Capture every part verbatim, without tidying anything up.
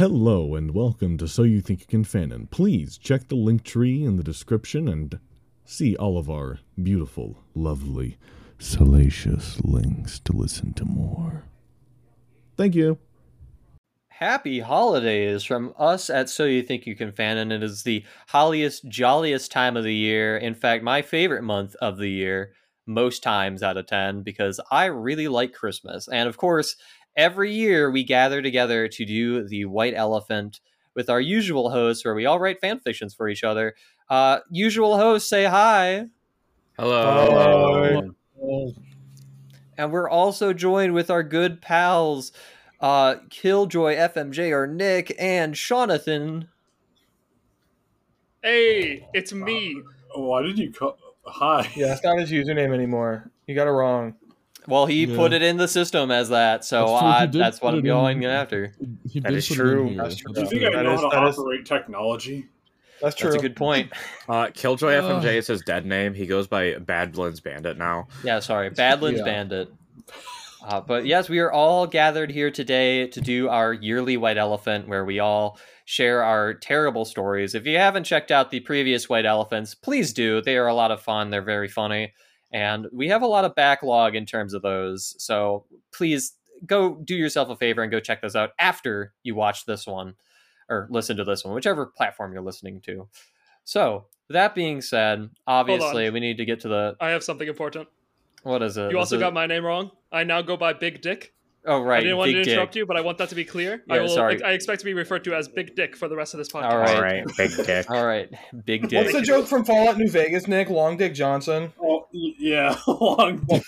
Hello and welcome to So You Think You Can Fanon. Please check the link tree in the description and see all of our beautiful, lovely, salacious links to listen to more. Thank you. Happy holidays from us at So You Think You Can Fanon. It is the holliest, jolliest time of the year. In fact, my favorite month of the year, most times out of ten, because I really like Christmas. And of course, every year, we gather together to do the White Elephant with our usual hosts, where we all write fan fictions for each other. Uh, usual hosts, say hi. Hello. Hello. And we're also joined with our good pals, uh, Killjoy F M J, or Nick, and Jonathan. Hey, it's me. Uh, why did you call... Hi. Yeah, that's not his username anymore. You got it wrong. Well, he yeah. put it in the system as that, so that's, I, that's what I'm going in. after. That is true. That's true. Do you think I know how to operate technology? That's true. That's a good point. Uh, Killjoy uh, F M J is his dead name. He goes by Badlands Bandit now. Yeah, sorry. Badlands yeah. Bandit. Uh, but yes, we are all gathered here today to do our yearly White Elephant, where we all share our terrible stories. If you haven't checked out the previous White Elephants, please do. They are a lot of fun. They're very funny. And we have a lot of backlog in terms of those. So please go do yourself a favor and go check those out after you watch this one or listen to this one, whichever platform you're listening to. So that being said, obviously we need to get to the... I have something important. What is it? You also it... got my name wrong. I now go by Big Dick. Oh, right. I didn't want Big to interrupt Dick. you, but I want that to be clear. Yeah, I, will, sorry. I expect to be referred to as Big Dick for the rest of this podcast. All right, All right. Big Dick. All right, Big Dick. What's the joke from Fallout New Vegas, Nick? Long Dick Johnson? Oh, yeah, Long Dick.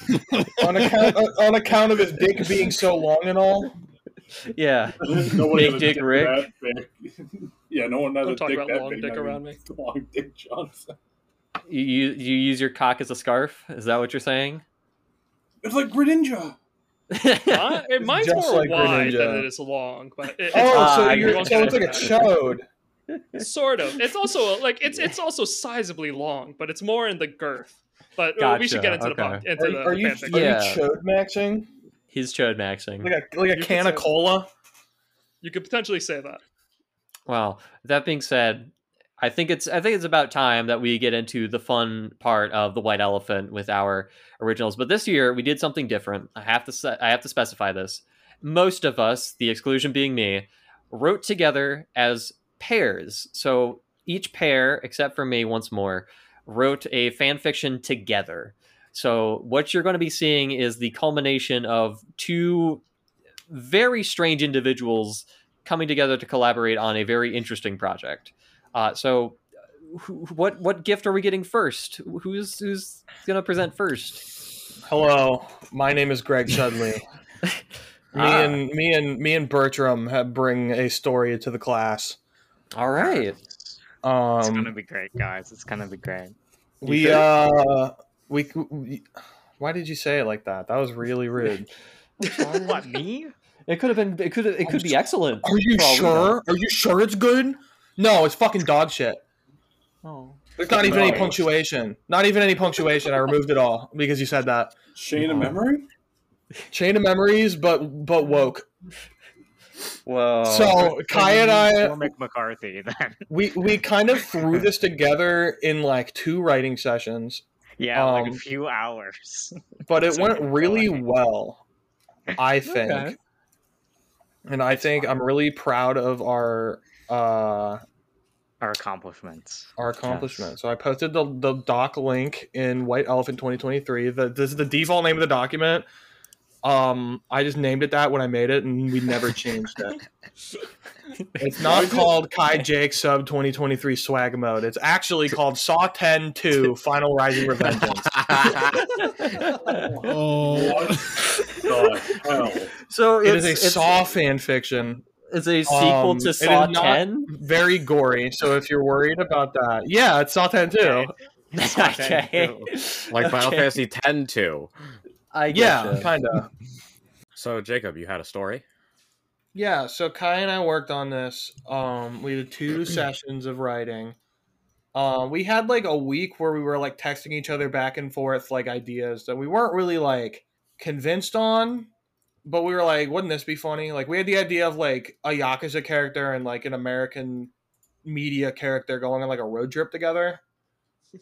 on, account, on account of his dick being so long and all? Yeah. No Big Dick dick Rick. Yeah, no one knows a dick about that long big. Dick I mean, around me. Long Dick Johnson. You, you, you use your cock as a scarf? Is that what you're saying? It's like Greninja. uh, it mine's more like wide Greninja. than it is long, but it, it's oh, so, you're, so it's like a chode. Sort of. It's also like it's it's also sizably long, but it's more in the girth. But gotcha. we should get into okay. the into Are, the, are the you, you yeah. chode maxing? He's chode maxing, like a like a you can of cola. You could potentially say that. Well, that being said, I think it's I think it's about time that we get into the fun part of the White Elephant with our originals. But this year we did something different. I have to I have to specify this. Most of us, the exclusion being me, wrote together as pairs. So each pair, except for me once more, wrote a fan fiction together. So what you're going to be seeing is the culmination of two very strange individuals coming together to collaborate on a very interesting project. Uh, so, who, what what gift are we getting first? Who's who's gonna present first? Hello, my name is Greg Shudley. me ah. and me and me and Bertram have bring a story to the class. All right, um, it's gonna be great, guys. It's gonna be great. We uh, we, we why did you say it like that? That was really rude. What me? It could have been. It could. It could I'm be sure. excellent. Are you Probably sure? Not. Are you sure it's good? No, it's fucking dog shit. Oh. There's not even no. any punctuation. Not even any punctuation. I removed it all because you said that. Chain of memory? Chain of memories, but but woke. Whoa. So Kai and I Cormac McCarthy then. We we kind of threw this together in like two writing sessions. Yeah, um, like a few hours. But it went really well, I think. Okay. And I think I'm really proud of our Uh, our accomplishments. Our accomplishments. Yes. So I posted the, the doc link in White Elephant twenty twenty-three. The, this is the default name of the document. Um, I just named it that when I made it, and we never changed it. It's not called Kai Jake Sub twenty twenty-three Swag Mode. It's actually called Saw ten two Final Rising Revengeance. oh, so it is a Saw fan fiction. It's a sequel um, to Saw ten. Very gory, so if you're worried about that, yeah, it's Saw ten too. Okay, like Final okay. Fantasy ten too. I yeah, kind of. So Jacob, you had a story. Yeah, so Kai and I worked on this. Um, we did two sessions of writing. Uh, we had like a week where we were like texting each other back and forth like ideas that we weren't really like convinced on. But we were like, wouldn't this be funny? Like, we had the idea of, like, a Yakuza character and, like, an American media character going on, like, a road trip together.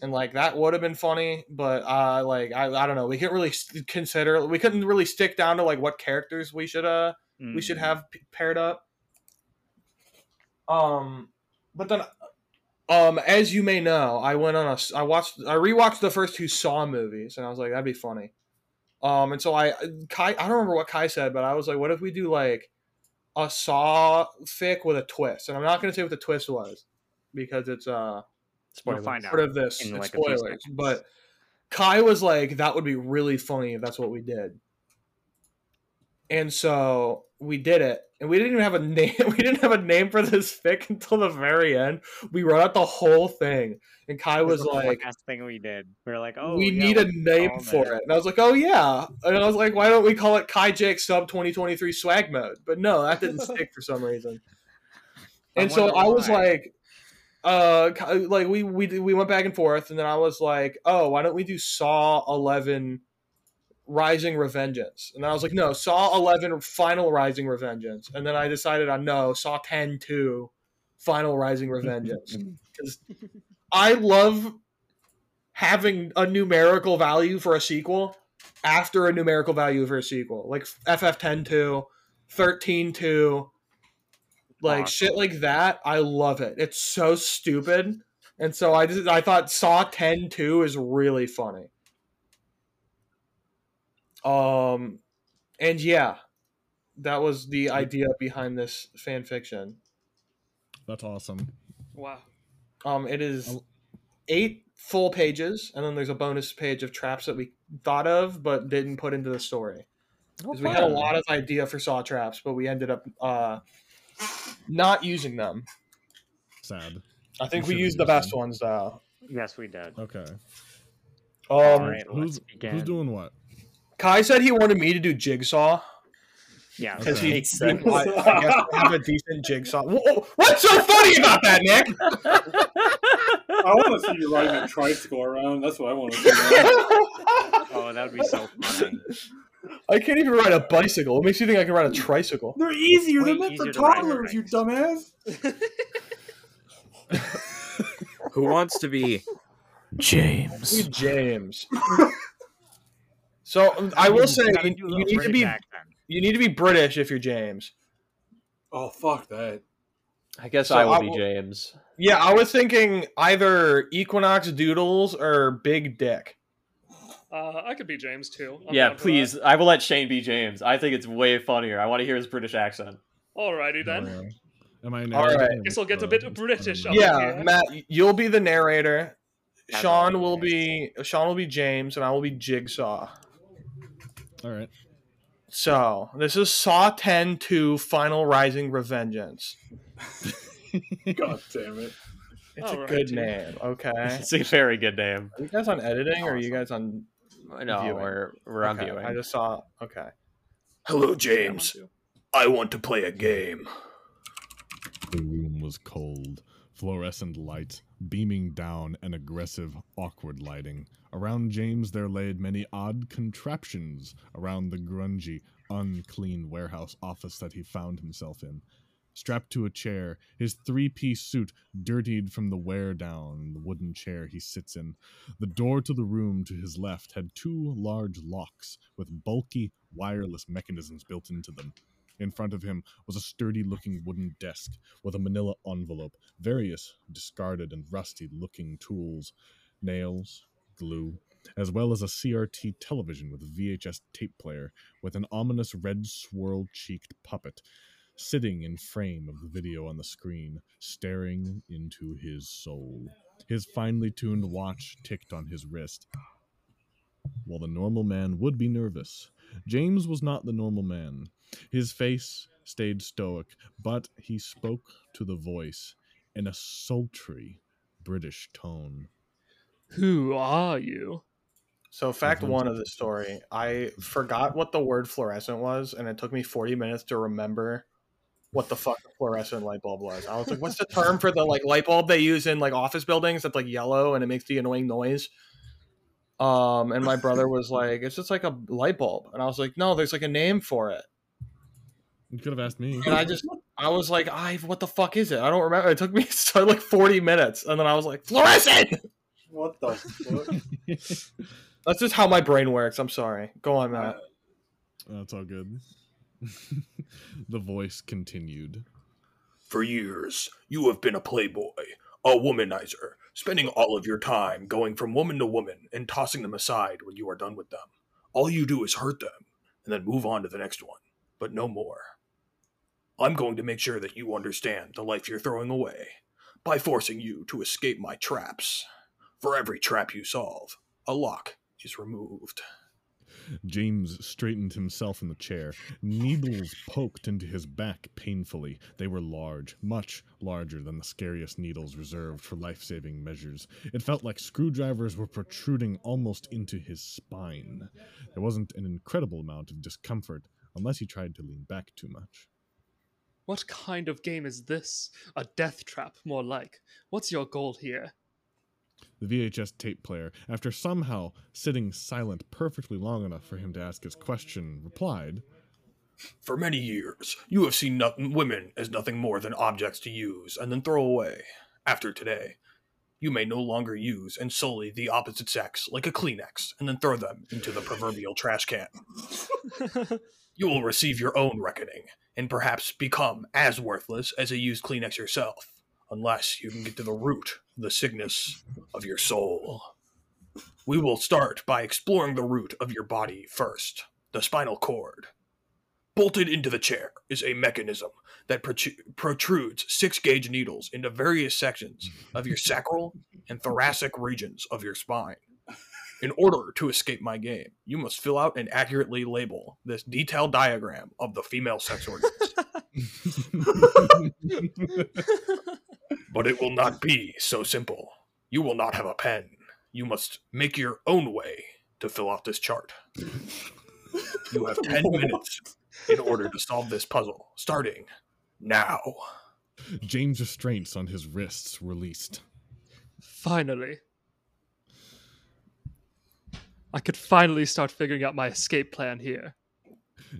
And, like, that would have been funny. But, uh, like, I, I don't know. We couldn't really consider... We couldn't really stick down to, like, what characters we should uh mm. we should have paired up. Um, But then... Um, as you may know, I went on a, I watched, I rewatched the first two Saw movies, and I was like, that'd be funny. Um, and so I, Kai, I don't remember what Kai said, but I was like, what if we do like a Saw fic with a twist? And I'm not going to say what the twist was because it's, uh, we'll find out sort of this, it's like spoilers, but Kai was like, that would be really funny if that's what we did. And so we did it, and we didn't even have a name. We didn't have a name for this fic until the very end. We wrote out the whole thing, and Kai was like, "Last thing we did, we were like, oh, we yeah, need a name for it. it." And I was like, "Oh yeah," and I was like, "Why don't we call it Kai Jake Sub twenty twenty-three Swag Mode?" But no, that didn't stick for some reason. And I so I was why. like, "Uh, like we we we went back and forth, and then I was like, oh, why don't we do Saw eleven?" Rising Revengeance. And I was like, no, Saw eleven Final Rising Revengeance. And then I decided on no, Saw ten two Final Rising Revengeance. Because I love having a numerical value for a sequel after a numerical value for a sequel. Like F F ten two, thirteen two, like awesome. Shit like that. I love it. It's so stupid. And so I just I thought Saw ten two is really funny. Um, and yeah, that was the idea behind this fan fiction. That's awesome. Wow. Um, it is eight full pages, and then there's a bonus page of traps that we thought of but didn't put into the story. Oh, we had a lot of idea for Saw traps, but we ended up uh not using them. Sad. I think we used the best ones though. Yes, we did. Okay. Um, All right, who's who's doing what? Kai said he wanted me to do Jigsaw. Yeah, because okay. he makes sense. I, I guess I have a decent Jigsaw. Whoa, what's so funny about that, Nick? I want to see you riding a tricycle around. That's what I want to see. Oh, that would be so funny. I can't even ride a bicycle. What makes you think I can ride a tricycle? They're easier. They're meant for toddlers, you dumbass. Who wants to be James? Be James. So I will say you, you need British to be accent. You need to be British if you're James. Oh fuck that! I guess so I will I w- be James. Yeah, I was thinking either Equinox Doodles or Big Dick. Uh, I could be James too. I'm yeah, please. I will let Shane be James. I think it's way funnier. I want to hear his British accent. Alrighty then. Oh, yeah. Am I narrating? Right. This will get a bit British. Up yeah, here. Matt, you'll be the narrator. That's Sean will be Sean will be James, and I will be Jigsaw. All right. So this is Saw ten two Final Rising Revengeance. God damn it! It's All a right, good dude. name. Okay, it's a very good name. Are you guys on editing, or are you guys on? No, viewing? we're we're on okay, viewing. I just saw. Okay. Hello, James. I want to play a game. The room was cold. Fluorescent light beaming down and aggressive, awkward lighting. Around James there laid many odd contraptions around the grungy, unclean warehouse office that he found himself in. Strapped to a chair, his three-piece suit dirtied from the wear down the wooden chair he sits in. The door to the room to his left had two large locks with bulky wireless mechanisms built into them. In front of him was a sturdy-looking wooden desk with a manila envelope, various discarded and rusty-looking tools, nails, glue, as well as a C R T television with a V H S tape player with an ominous red swirl-cheeked puppet sitting in frame of the video on the screen, staring into his soul. His finely tuned watch ticked on his wrist. While the normal man would be nervous, James was not the normal man. His face stayed stoic, but he spoke to the voice in a sultry British tone. Who are you? So fact one of the story, I forgot what the word fluorescent was, and it took me forty minutes to remember what the fuck a fluorescent light bulb was. I was like, what's the term for the like light bulb they use in like office buildings that's like yellow and it makes the annoying noise? Um, and my brother was like, it's just like a light bulb. And I was like, no, there's like a name for it. You could have asked me. And I just, I was like, I what the fuck is it? I don't remember. It took me so like forty minutes, and then I was like, fluorescent. What the fuck? That's just how my brain works. I'm sorry. Go on, Matt. That's all good. The voice continued. For years, you have been a playboy, a womanizer, spending all of your time going from woman to woman and tossing them aside when you are done with them. All you do is hurt them and then move on to the next one, but no more. I'm going to make sure that you understand the life you're throwing away by forcing you to escape my traps. For every trap you solve, a lock is removed. James straightened himself in the chair. Needles poked into his back painfully. They were large, much larger than the scariest needles reserved for life-saving measures. It felt like screwdrivers were protruding almost into his spine. There wasn't an incredible amount of discomfort unless he tried to lean back too much. What kind of game is this? A death trap, more like. What's your goal here? The V H S tape player, after somehow sitting silent perfectly long enough for him to ask his question, replied, For many years, you have seen no- women as nothing more than objects to use and then throw away. After today, you may no longer use and sully the opposite sex like a Kleenex and then throw them into the proverbial trash can. You will receive your own reckoning and perhaps become as worthless as a used Kleenex yourself. Unless you can get to the root, the sickness of your soul. We will start by exploring the root of your body first, the spinal cord. Bolted into the chair is a mechanism that protrudes six-gauge needles into various sections of your sacral and thoracic regions of your spine. In order to escape my game, you must fill out and accurately label this detailed diagram of the female sex organs. But it will not be so simple. You will not have a pen. You must make your own way to fill out this chart. You have ten minutes in order to solve this puzzle, starting now. James' restraints on his wrists released. Finally. I could finally start figuring out my escape plan here.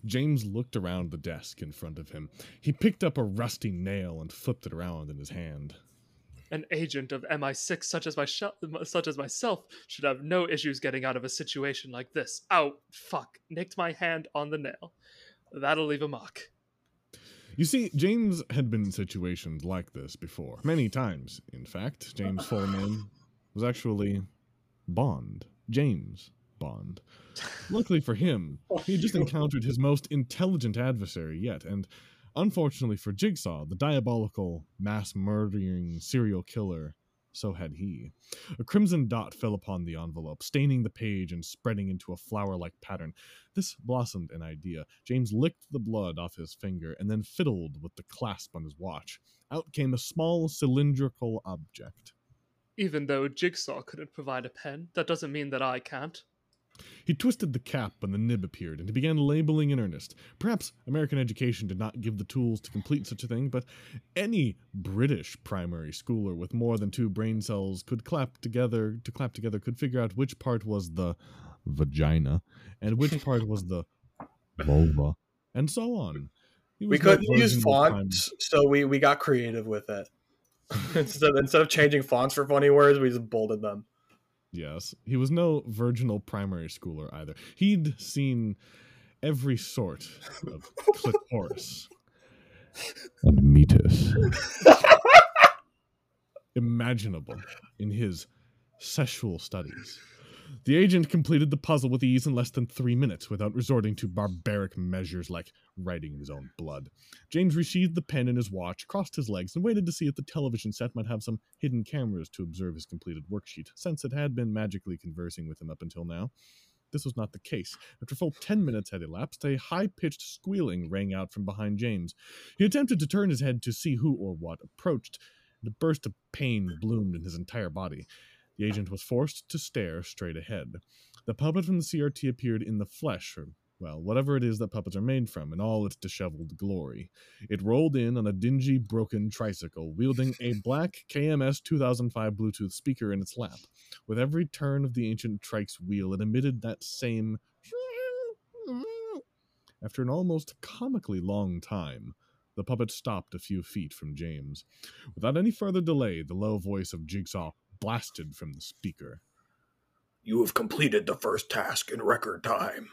James looked around the desk in front of him. He picked up a rusty nail and flipped it around in his hand. An agent of M I six such as, my sh- such as myself should have no issues getting out of a situation like this. Ow, fuck, nicked my hand on the nail. That'll leave a mark. You see, James had been in situations like this before. Many times, in fact. James' full name was actually Bond. James Bond. Luckily for him, he had just encountered his most intelligent adversary yet, and unfortunately for Jigsaw, the diabolical, mass-murdering serial killer, so had he. A crimson dot fell upon the envelope, staining the page and spreading into a flower-like pattern. This blossomed an idea. James licked the blood off his finger and then fiddled with the clasp on his watch. Out came a small cylindrical object. Even though Jigsaw couldn't provide a pen, that doesn't mean that I can't. He twisted the cap and the nib appeared, and he began labeling in earnest. Perhaps American education did not give the tools to complete such a thing, but any British primary schooler with more than two brain cells could clap together, to clap together could figure out which part was the vagina, and which part was the vulva, and so on. We couldn't use fonts, so we, we got creative with it. instead, instead of changing fonts for funny words, we just bolded them. Yes, he was no virginal primary schooler either. He'd seen every sort of clitoris and meatus imaginable in his sexual studies. The agent completed the puzzle with ease in less than three minutes without resorting to barbaric measures like writing his own blood. James resheathed the pen in his watch, crossed his legs, and waited to see if the television set might have some hidden cameras to observe his completed worksheet, since it had been magically conversing with him up until now. This was not the case. After full ten minutes had elapsed, a high-pitched squealing rang out from behind James. He attempted to turn his head to see who or what approached, and a burst of pain bloomed in his entire body. The agent was forced to stare straight ahead. The puppet from the C R T appeared in the flesh, or, well, whatever it is that puppets are made from, in all its disheveled glory. It rolled in on a dingy, broken tricycle, wielding a black K M S two thousand five Bluetooth speaker in its lap. With every turn of the ancient trike's wheel, it emitted that same After an almost comically long time, the puppet stopped a few feet from James. Without any further delay, the low voice of Jigsaw blasted from the speaker. You have completed the first task in record time.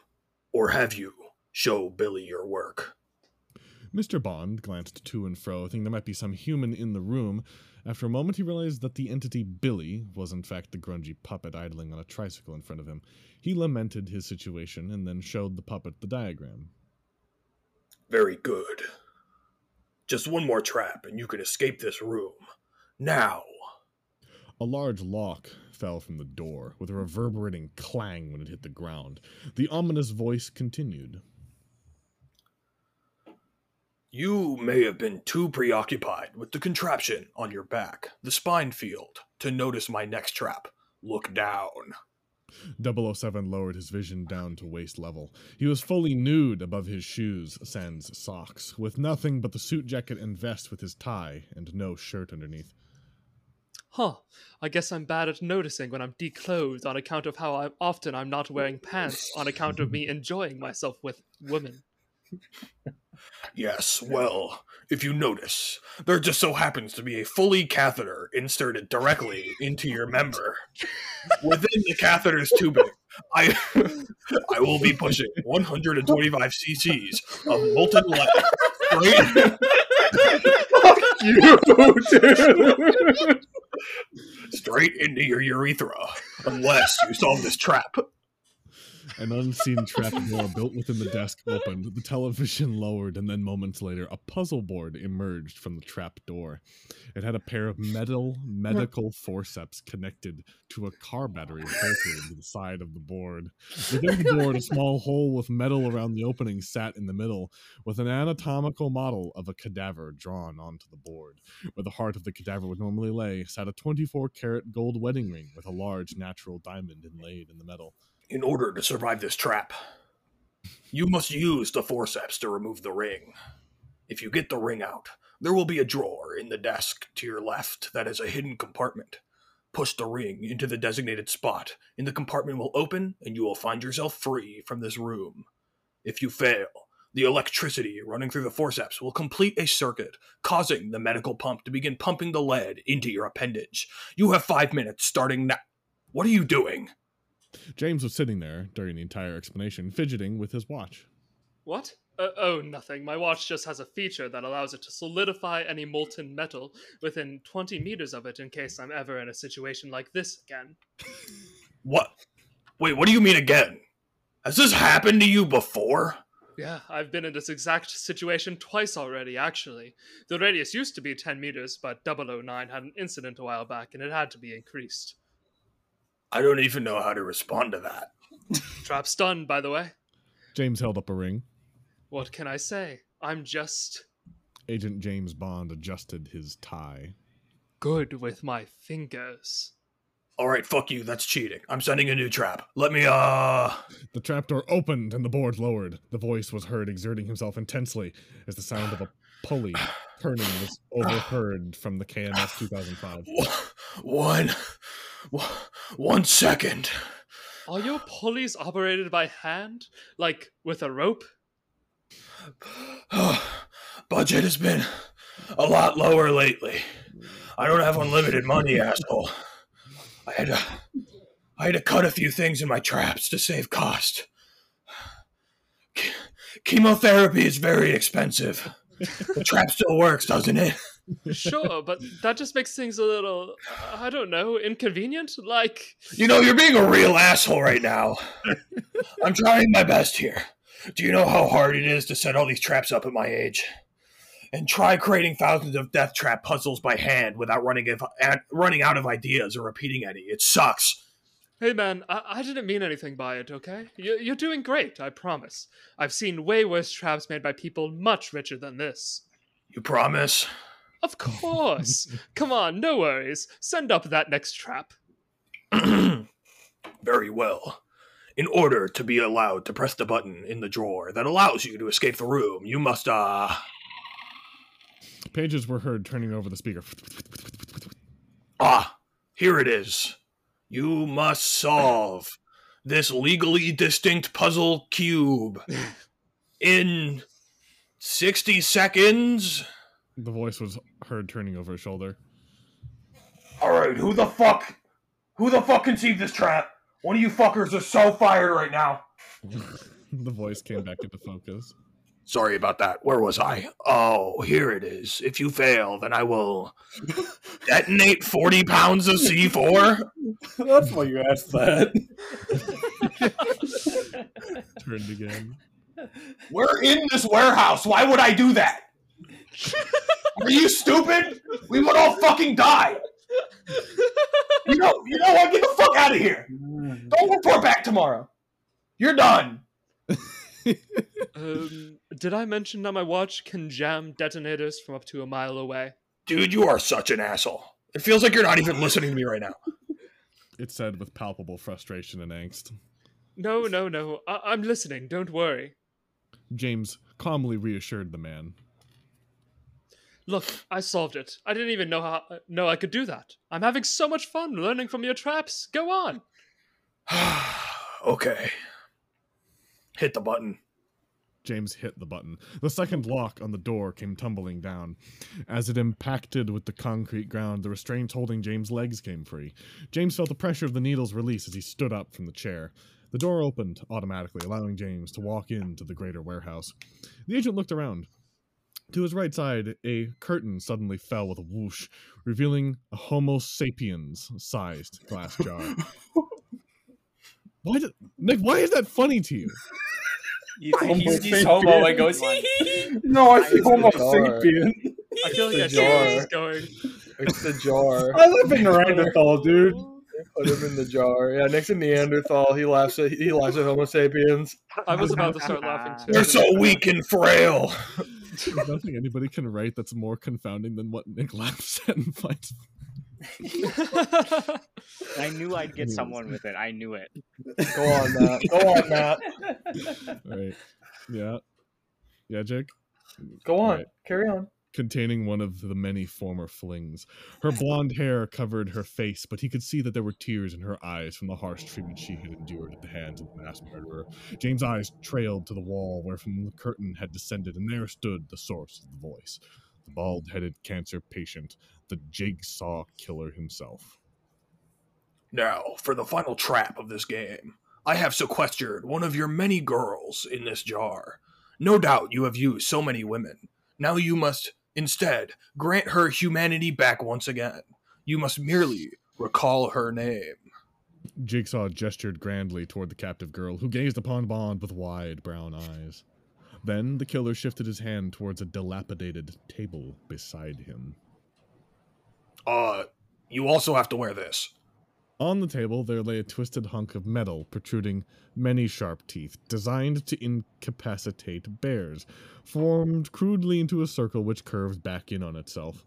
Or have you? Show Billy your work. Mister Bond glanced to and fro, thinking there might be some human in the room. After a moment, he realized that the entity Billy was, in fact, the grungy puppet idling on a tricycle in front of him. He lamented his situation and then showed the puppet the diagram. Very good. Just one more trap, and you can escape this room. Now! A large lock fell from the door, with a reverberating clang when it hit the ground. The ominous voice continued. You may have been too preoccupied with the contraption on your back, the spine field, to notice my next trap. Look down. double oh seven lowered his vision down to waist level. He was fully nude above his shoes, sans socks, with nothing but the suit jacket and vest with his tie and no shirt underneath. Huh, I guess I'm bad at noticing when I'm declothed on account of how I'm, often I'm not wearing pants on account of me enjoying myself with women. Yes, well, if you notice, there just so happens to be a fully catheter inserted directly into your member. Within the catheter's tubing, I I will be pushing one hundred twenty-five cc's of molten lead straight, Fuck you, dude. straight into your urethra, unless you solve this trap. An unseen trapdoor built within the desk opened, the television lowered, and then moments later, a puzzle board emerged from the trapdoor. It had a pair of metal medical forceps connected to a car battery bolted to the side of the board. Within the board, a small hole with metal around the opening sat in the middle, with an anatomical model of a cadaver drawn onto the board. Where the heart of the cadaver would normally lay sat a twenty-four karat gold wedding ring with a large natural diamond inlaid in the metal. In order to survive this trap, you must use the forceps to remove the ring. If you get the ring out, there will be a drawer in the desk to your left that has a hidden compartment. Push the ring into the designated spot, and the compartment will open, and you will find yourself free from this room. If you fail, the electricity running through the forceps will complete a circuit, causing the medical pump to begin pumping the lead into your appendage. You have five minutes starting now. What are you doing? James was sitting there, during the entire explanation, fidgeting with his watch. What? Uh, oh, nothing. My watch just has a feature that allows it to solidify any molten metal within twenty meters of it in case I'm ever in a situation like this again. What? Wait, what do you mean again? Has this happened to you before? Yeah, I've been in this exact situation twice already, actually. The radius used to be ten meters, but double oh nine had an incident a while back, and it had to be increased. I don't even know how to respond to that. Trap stun, by the way. James held up a ring. What can I say? I'm just... Agent James Bond adjusted his tie. Good with my fingers. All right, fuck you. That's cheating. I'm sending a new trap. Let me, uh... The trapdoor opened and the board lowered. The voice was heard exerting himself intensely as the sound of a pulley turning was overheard from the K M S two thousand five. One... One second. Are your pulleys operated by hand? Like, with a rope? Budget has been a lot lower lately. I don't have unlimited money, asshole. I had to, I had to cut a few things in my traps to save cost. Ch- chemotherapy is very expensive. The trap still works, doesn't it? Sure, but that just makes things a little, I don't know, inconvenient? Like... You know, you're being a real asshole right now. I'm trying my best here. Do you know how hard it is to set all these traps up at my age? And try creating thousands of death trap puzzles by hand without running, if, at, running out of ideas or repeating any. It sucks. Hey man, I, I didn't mean anything by it, okay? You- you're doing great, I promise. I've seen way worse traps made by people much richer than this. You promise? Of course. Come on, no worries. Send up that next trap. Very well. In order to be allowed to press the button in the drawer that allows you to escape the room, you must, uh... Pages were heard turning over the speaker. Ah, here it is. You must solve this legally distinct puzzle cube. In sixty seconds. The voice was heard turning over his shoulder. All right, who the fuck? Who the fuck conceived this trap? One of you fuckers are so fired right now. The voice came back into focus. Sorry about that. Where was I? Oh, here it is. If you fail, then I will detonate forty pounds of C four. That's why you asked that. Turned again. We're in this warehouse. Why would I do that? Are you stupid? We would all fucking die. You know, you know what? Get the fuck out of here. Don't report back tomorrow. You're done. um, did I mention that my watch can jam detonators from up to a mile away? Dude, you are such an asshole. It feels like you're not even listening to me right now. It said with palpable frustration and angst. No, no, no. I- I'm listening. Don't worry. James calmly reassured the man. Look, I solved it. I didn't even know how no, I could do that. I'm having so much fun learning from your traps. Go on. Okay. Hit the button. James hit the button. The second lock on the door came tumbling down. As it impacted with the concrete ground, the restraints holding James' legs came free. James felt the pressure of the needle's release as he stood up from the chair. The door opened automatically, allowing James to walk into the greater warehouse. The agent looked around. To his right side, a curtain suddenly fell with a whoosh, revealing a Homo sapiens-sized glass jar. Why did, Nick, why is that funny to you? You think he's, he's homo and goes, No, I see Homo sapien. I feel like that's where he's going. It's the jar. I live in Neanderthal, dude. Put him in the jar. Yeah, Nick's a Neanderthal. He laughs at he laughs at Homo sapiens. I was about to start laughing too. They're so weak and frail. There's nothing anybody can write that's more confounding than what Nick laughs at and finds. I knew I'd get someone with it. I knew it. Go on, Matt. Go on, Matt. All right. Yeah. Yeah, Jake? Go on. Right. Carry on. Containing one of the many former flings. Her blonde hair covered her face, but he could see that there were tears in her eyes from the harsh treatment she had endured at the hands of the mass murderer. James' eyes trailed to the wall where from the curtain had descended, and there stood the source of the voice. The bald-headed cancer patient, the Jigsaw killer himself. Now, for the final trap of this game, I have sequestered one of your many girls in this jar. No doubt you have used so many women. Now you must, instead, grant her humanity back once again. You must merely recall her name. Jigsaw gestured grandly toward the captive girl, who gazed upon Bond with wide brown eyes. Then the killer shifted his hand towards a dilapidated table beside him. Uh, you also have to wear this. On the table, there lay a twisted hunk of metal protruding many sharp teeth, designed to incapacitate bears, formed crudely into a circle which curved back in on itself.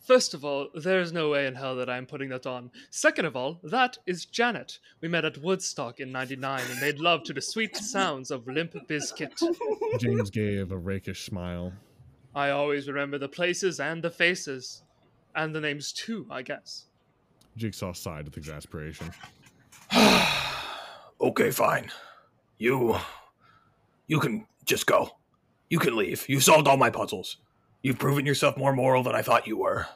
First of all, there is no way in hell that I am putting that on. Second of all, that is Janet. We met at Woodstock in ninety-nine and made love to the sweet sounds of Limp Bizkit. James gave a rakish smile. I always remember the places and the faces. And the names too, I guess. Jigsaw sighed with exasperation. Okay, fine. You... You can just go. You can leave. You've solved all my puzzles. You've proven yourself more moral than I thought you were.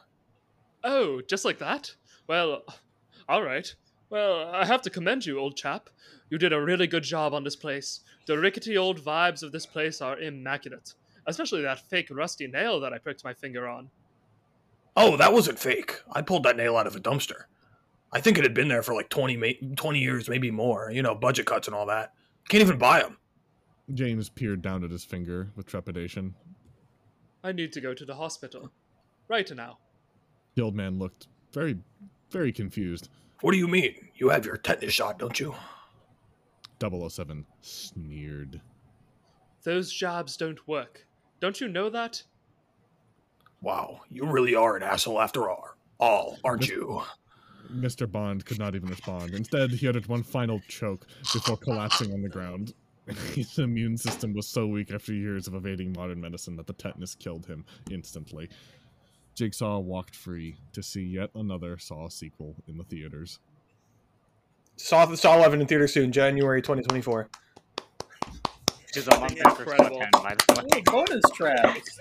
Oh, just like that? Well, all right. Well, I have to commend you, old chap. You did a really good job on this place. The rickety old vibes of this place are immaculate. Especially that fake rusty nail that I pricked my finger on. Oh, that wasn't fake. I pulled that nail out of a dumpster. I think it had been there for like twenty, ma- twenty years, maybe more. You know, budget cuts and all that. Can't even buy them. James peered down at his finger with trepidation. I need to go to the hospital. Right now. The old man looked very, very confused. What do you mean? You have your tetanus shot, don't you? double oh seven sneered. Those jobs don't work. Don't you know that? Wow, you really are an asshole after all, all aren't you? Mister Bond could not even respond. Instead, he uttered one final choke before collapsing on the ground. His immune system was so weak after years of evading modern medicine that the tetanus killed him instantly. Jigsaw walked free to see yet another Saw sequel in the theaters. Saw, Saw eleven in theaters soon, January twenty twenty-four. which is a monster incredible. Pen, by the way. Hey, bonus traps.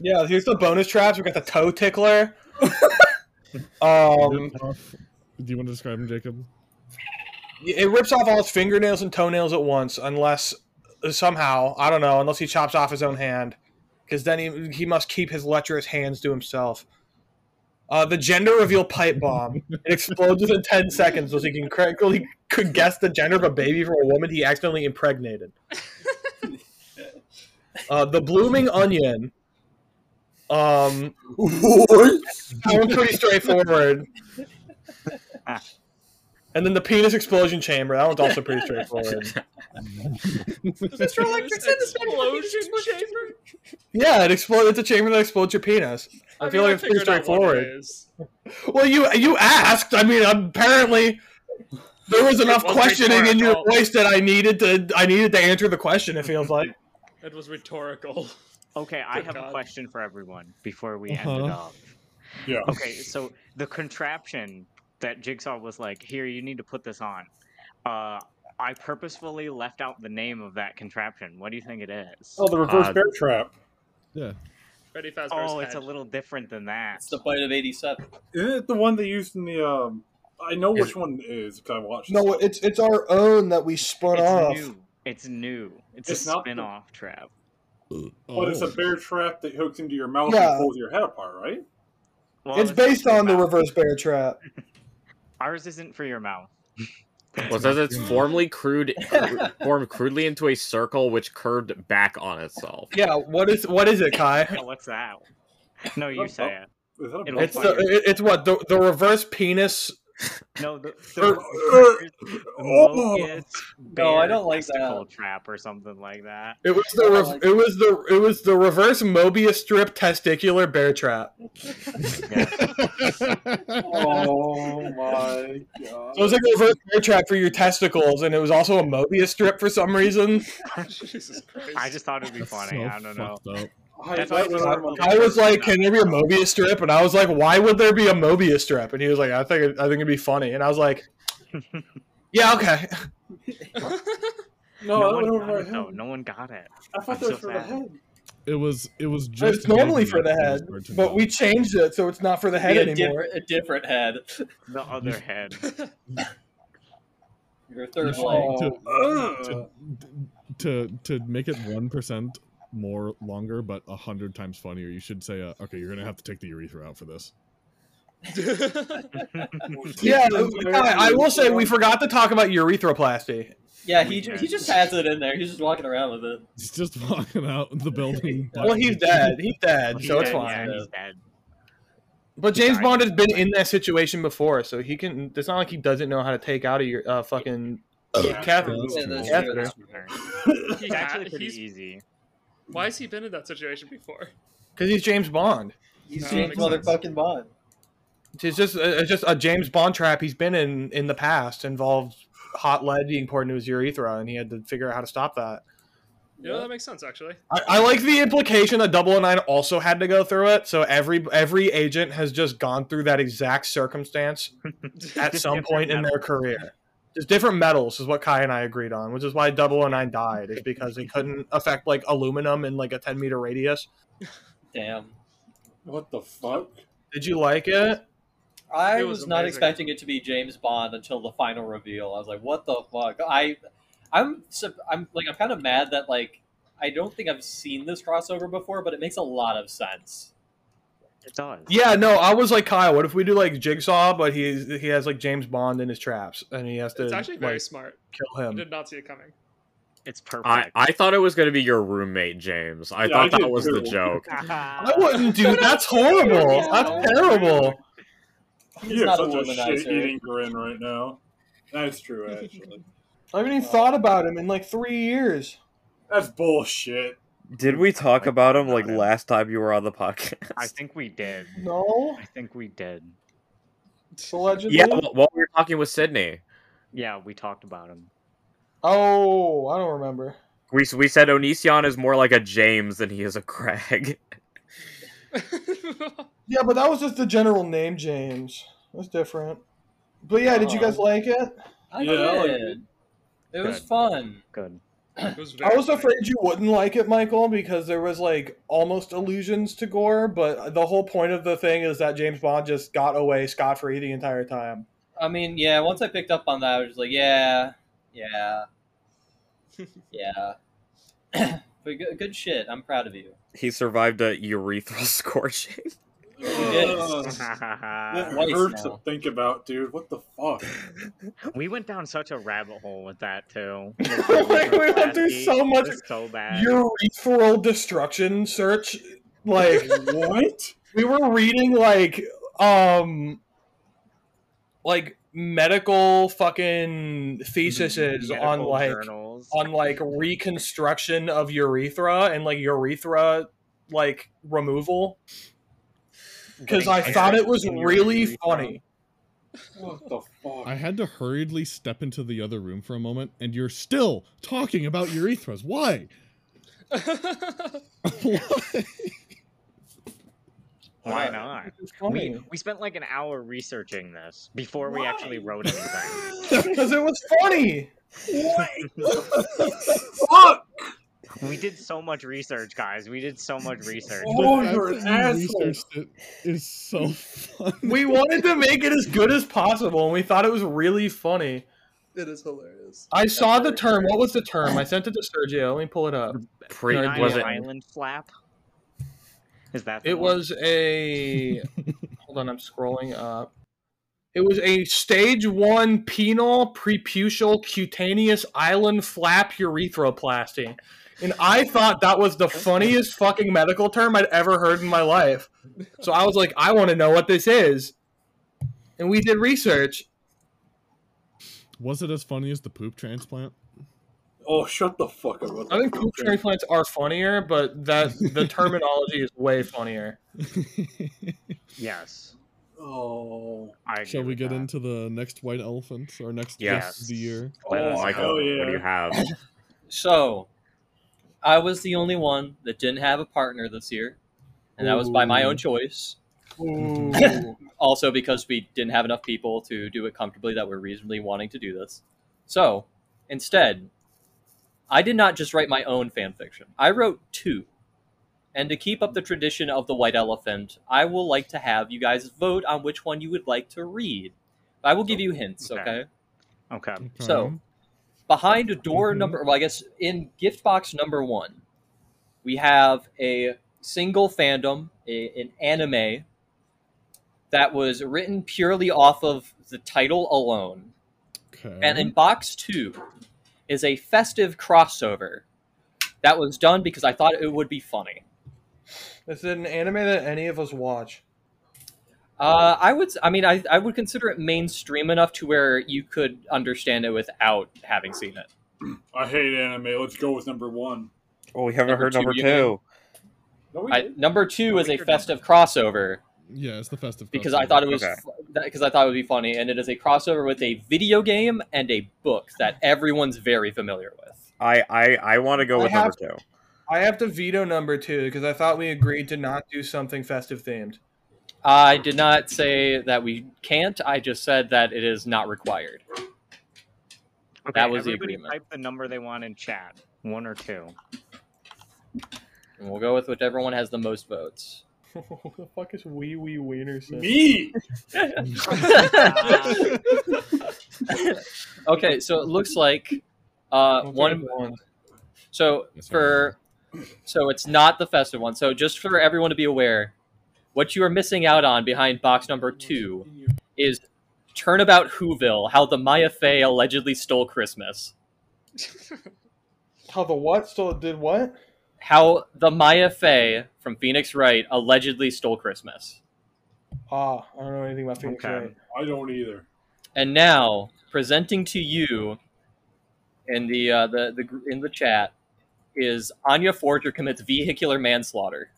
Yeah, here's the bonus traps. We got the toe tickler. um, Do you want to describe him, Jacob? It rips off all his fingernails and toenails at once, unless somehow, I don't know, unless he chops off his own hand, because then he, he must keep his lecherous hands to himself. Uh, the gender reveal pipe bomb. It explodes within ten seconds, so he can correctly could guess the gender of a baby from a woman he accidentally impregnated. Uh, the blooming onion. Um, what? That one's pretty straightforward. Ah. And then the penis explosion chamber. That one's also pretty straightforward. Mister Electric said the explosion chamber? Yeah, it explodes. It's a chamber that explodes your penis. I, I feel mean, like I it's pretty straightforward. It well, you you asked. I mean, apparently there was enough was questioning rhetorical. in your voice that I needed to I needed to answer the question. It feels like it was rhetorical. Okay, I Good have God. a question for everyone before we uh-huh. end it off. Yeah. Okay, so the contraption that Jigsaw was like, here, you need to put this on. Uh, I purposefully left out the name of that contraption. What do you think it is? Oh, the reverse uh, bear trap. Yeah. Freddy Fazbear's Oh, it's head. a little different than that. It's the bite of eighty-seven. Isn't it the one they used in the... Um, I know is which it? one it is because I watched No, it. it's it's our own that we spun it's off. New. It's new. It's, it's a spin-off the... trap. But oh. it's a bear trap that hooks into your mouth yeah. and pulls your head apart, right? Well, it's, it's based on the mouth. reverse bear trap. Ours isn't for your mouth. Well, it says it's formally crude, formed crudely into a circle which curved back on itself. Yeah, what is what is it, Kai? Oh, what's that? No, you oh, say oh. it. It'll it's the, it, it's what the the reverse penis. No, the, the reverse oh. locust bear no, I don't like testicle that. trap or something like that. It was the re like it was the it was the reverse Möbius strip testicular bear trap. Oh my god! So it was like a reverse bear trap for your testicles, and it was also a Möbius strip for some reason. Jesus Christ! I just thought it'd be That's funny. So I don't know. I, I, I, was, I was like, "Can there be a Möbius strip?" And I was like, "Why would there be a Möbius strip?" And he was like, "I think, I think it'd be funny." And I was like, "Yeah, okay." no, no, one got it, no, no one got it. I thought I'm that was so for sad. the head. It was. It was just. It's normally for the head, but we changed it, so it's not for the head a anymore. Diff a different head. The other head. Your third leg. To, to, to to make it one percent. more longer but a hundred times funnier, you should say uh, okay, you're gonna have to take the urethra out for this. Yeah, I, I will say we forgot to talk about urethroplasty. Yeah, he, he just has it in there. He's just walking around with it. He's just walking out the building. Well, he's dead. He's dead, he's so dead, it's fine. Yeah, he's dead. But James Bond has been in that situation before, so he can. It's not like he doesn't know how to take out of your uh, fucking yeah, catheter. It's yeah, actually pretty he's, easy. Why has he been in that situation before? Because he's James Bond. He's no, James motherfucking Bond. It's just, it's just a James Bond trap he's been in in the past. Involved hot lead being poured into his urethra, and he had to figure out how to stop that. Yeah, yeah. That makes sense, actually. I, I like the implication that double oh nine also had to go through it, so every every agent has just gone through that exact circumstance at some point metal. in their career. There's different metals is what Kai and I agreed on, which is why double oh nine died, is because they couldn't affect, like, aluminum in, like, a ten meter radius. Damn. What the fuck? Did you like it? I it was, was not expecting it to be James Bond until the final reveal. I was like, what the fuck? I, I'm, I'm like, I'm kind of mad that, like, I don't think I've seen this crossover before, but it makes a lot of sense. It does. Yeah, no, I was like, Kyle, what if we do like Jigsaw, but he's he has like James Bond in his traps, and he has to. It's actually very like, smart. Kill him. I did not see it coming. It's perfect. I, I thought it was going to be your roommate, James. I yeah, thought I that was too. the joke. I wouldn't do. That's horrible. That's terrible. You're such a shit-eating grin right now. That's true, actually. I haven't even uh, thought about him in like three years. That's bullshit. Did we talk about him like last time you were on the podcast? I think we did. No, I think we did. Allegedly? Yeah, while well, we were talking with Sydney. Yeah, we talked about him. Oh, I don't remember. We we said Onision is more like a James than he is a Craig. Yeah, but that was just the general name James. That's different. But yeah, did you guys like it? I yeah, did. It was Good. fun. Good. I was funny. afraid you wouldn't like it, Michael, because there was like almost allusions to gore, but the whole point of the thing is that James Bond just got away scot-free the entire time. I mean, yeah, once I picked up on that, I was just like, yeah, yeah, yeah. But good, good shit. I'm proud of you. He survived a urethral scorching. That hurts now. to think about, dude. What the fuck? We went down such a rabbit hole with that too. Like, we went through so much so bad. urethral destruction search. Like what? We were reading like um like medical fucking theses medical on like journals. on like reconstruction of urethra and like urethra like removal. Because I thought it was really funny. What the fuck? I had to hurriedly step into the other room for a moment, and you're still talking about urethras. Why? Why? Why not? We, we spent like an hour researching this before Why? we actually wrote anything. Because it was funny! Why? Fuck! We did so much research, guys. We did so much research. Oh, you're an asshole. It is so funny. We wanted to make it as good as possible, and we thought it was really funny. It is hilarious. I That's saw the term. Hilarious. What was the term? I sent it to Sergio. Let me pull it up. Pre- was it island flap? Is that the it one? was a? Hold on, I'm scrolling up. It was a stage one penile prepucial cutaneous island flap urethroplasty. And I thought that was the funniest fucking medical term I'd ever heard in my life. So I was like, I want to know what this is. And we did research. Was it as funny as the poop transplant? Oh, shut the fuck up. I think poop transplants are funnier, but that the terminology is way funnier. Yes. Oh. I Shall we get that. into the next white elephant? Or next yes. guest of the year? Oh, Michael, yeah. What do you have? So... I was the only one that didn't have a partner this year, and that was by my own choice. Also because we didn't have enough people to do it comfortably that were reasonably wanting to do this. So, instead, I did not just write my own fanfiction. I wrote two. And to keep up the tradition of the white elephant, I will like to have you guys vote on which one you would like to read. I will give you hints, okay? Okay. okay. So... Behind door number, well, I guess in gift box number one, we have a single fandom, a, an anime that was written purely off of the title alone. Okay. And in box two is a festive crossover that was done because I thought it would be funny. Is it an anime that any of us watch? Uh, I would, I mean, I, I would consider it mainstream enough to where you could understand it without having seen it. I hate anime. Let's go with number one. Oh, we haven't number heard two, number two. No, I, number two no, is a festive crossover. Yeah, it's the festive because crossover. Because I thought it was, because okay. I thought it would be funny, and it is a crossover with a video game and a book that everyone's very familiar with. I, I, I want to go with number two. I have to veto number two because I thought we agreed to not do something festive themed. I did not say that we can't. I just said that it is not required. Okay, that was the agreement. Everybody type the number they want in chat. One or two. And we'll go with whichever one has the most votes. What the fuck is Wee Wee Wiener saying? Me! Okay, so it looks like uh, one... one. So, for, so it's not the festive one. So just for everyone to be aware... What you are missing out on behind box number two is Turnabout Whoville, how the Maya Fey allegedly stole Christmas. How the what? Stole, did what? How the Maya Fey from Phoenix Wright allegedly stole Christmas. Ah, I don't know anything about Phoenix okay. Wright. I don't either. And now, presenting to you in the, uh, the, the, in the chat is Anya Forger commits vehicular manslaughter.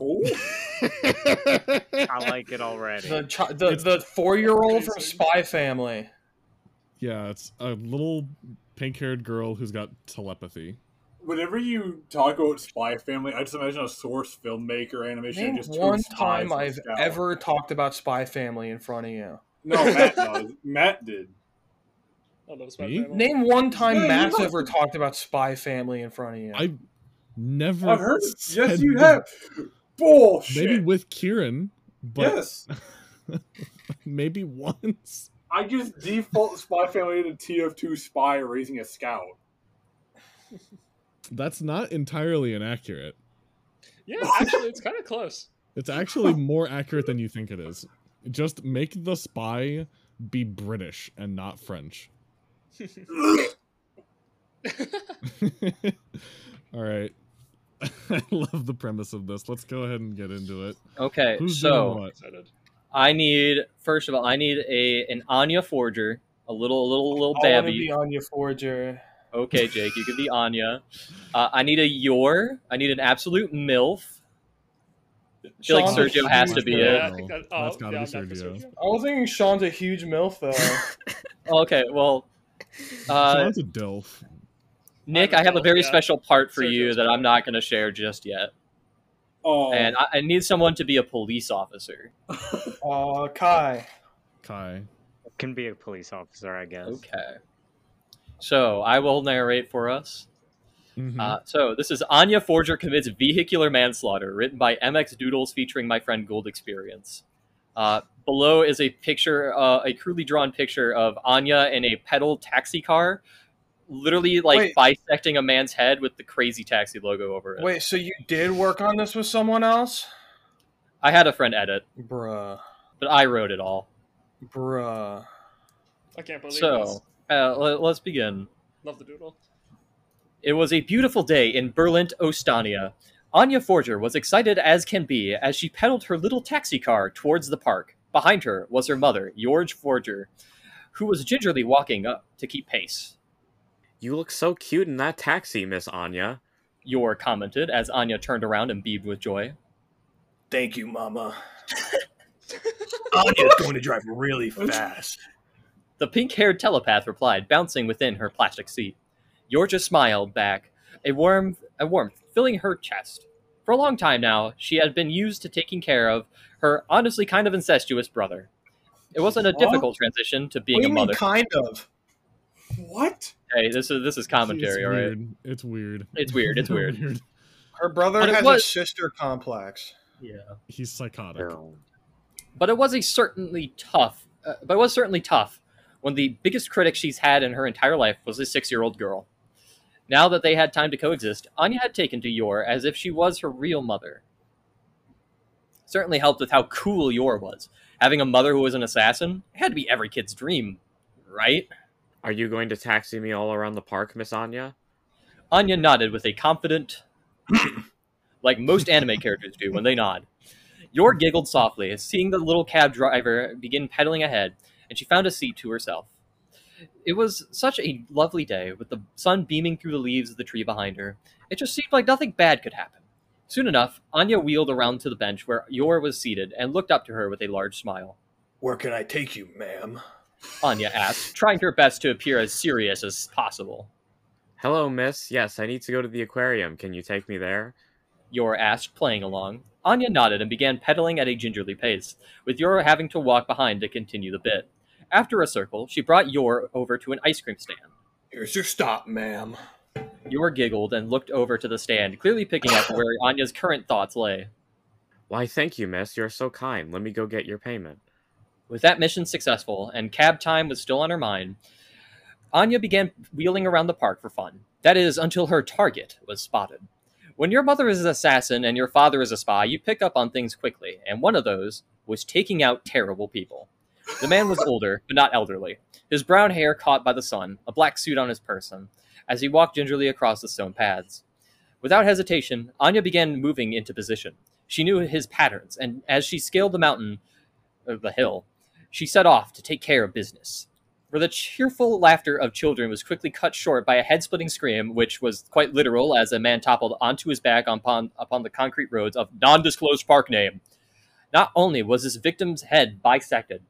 I like it already. The ch- the, the four-year-old from Spy Family. Yeah, it's a little pink-haired girl who's got telepathy. Whenever you talk about Spy Family, I just imagine a source filmmaker animation. Just one time I've ever talked about Spy Family in front of you. No, Matt does. Matt did. don't know Spy Me? Family. Name one time yeah, Matt's ever it. talked about Spy Family in front of you. I never. I've heard. Yes, you that. have. Bullshit. Maybe with Kieran, but yes, maybe once. I just default Spy Family to T F two spy raising a scout. That's not entirely inaccurate. Yeah, actually, it's kind of close. It's actually more accurate than you think it is. Just make the spy be British and not French. All right. I love the premise of this. Let's go ahead and get into it. Okay, Who's so I need, first of all, I need a an Anya Forger, a little, a little, little babby. I want to be Anya Forger. Okay, Jake, you can be Anya. Uh, I need a Yor. I need an absolute MILF. I feel Sean's like Sergio has to be it. I think that, oh, That's gotta yeah, be Sergio. Sergio. I was thinking Sean's a huge MILF, though. Okay, well... Uh, Sean's a DILF. Nick, I have a very yeah. special part for Sergio's you that I'm not going to share just yet. Oh. And I, I need someone to be a police officer. Uh, Kai. Kai. Can be a police officer, I guess. Okay. So, I will narrate for us. Mm-hmm. Uh, so, this is Anya Forger Commits Vehicular Manslaughter, written by M X Doodles, featuring my friend Gold Experience. Uh, below is a picture, uh, a crudely drawn picture of Anya in a pedal taxi car, literally like wait. bisecting a man's head with the crazy taxi logo over it. Wait, so you did work on this with someone else? I had a friend edit. Bruh. But I wrote it all. Bruh. I can't believe so, this. Uh, let's begin. Love the doodle. It was a beautiful day in Berlin, Ostania. Anya Forger was excited as can be as she pedaled her little taxi car towards the park. Behind her was her mother, George Forger, who was gingerly walking up to keep pace. You look so cute in that taxi, Miss Anya, Yor commented as Anya turned around and beamed with joy. Thank you, Mama. Anya's going to drive really fast. The pink-haired telepath replied, bouncing within her plastic seat. Georgia smiled back, a warmth, a warmth filling her chest. For a long time now, she had been used to taking care of her honestly kind of incestuous brother. It wasn't a what? difficult transition to being what do you a mother. Mean kind of? What? Hey, this is this is commentary, all right? It's weird. It's weird. It's weird. It's weird. Her brother but has was... a sister complex. Yeah. He's psychotic. No. But it was a certainly tough. Uh, but it was certainly tough. When the biggest critic she's had in her entire life was a six-year-old girl. Now that they had time to coexist, Anya had taken to Yor as if she was her real mother. Certainly helped with how cool Yor was. Having a mother who was an assassin had to be every kid's dream, right? Are you going to taxi me all around the park, Miss Anya? Anya nodded with a confident... like most anime characters do when they nod. Yor giggled softly, seeing the little cab driver begin pedaling ahead, and she found a seat to herself. It was such a lovely day, with the sun beaming through the leaves of the tree behind her. It just seemed like nothing bad could happen. Soon enough, Anya wheeled around to the bench where Yor was seated and looked up to her with a large smile. Where can I take you, ma'am? Anya asked, trying her best to appear as serious as possible. Hello, miss. Yes, I need to go to the aquarium. Can you take me there? Yor asked, playing along. Anya nodded and began pedaling at a gingerly pace, with Yor having to walk behind to continue the bit. After a circle, she brought Yor over to an ice cream stand. Here's your stop, ma'am. Yor giggled and looked over to the stand, clearly picking up where Anya's current thoughts lay. Why, thank you, miss. You're so kind. Let me go get your payment. With that mission successful, and cab time was still on her mind, Anya began wheeling around the park for fun. That is, until her target was spotted. When your mother is an assassin and your father is a spy, you pick up on things quickly, and one of those was taking out terrible people. The man was older, but not elderly. His brown hair caught by the sun, a black suit on his person, as he walked gingerly across the stone paths. Without hesitation, Anya began moving into position. She knew his patterns, and as she scaled the mountain, or the hill, she set off to take care of business. Where the cheerful laughter of children was quickly cut short by a head-splitting scream, which was quite literal as a man toppled onto his back upon, upon the concrete roads of non-disclosed park name. Not only was his victim's head bisected,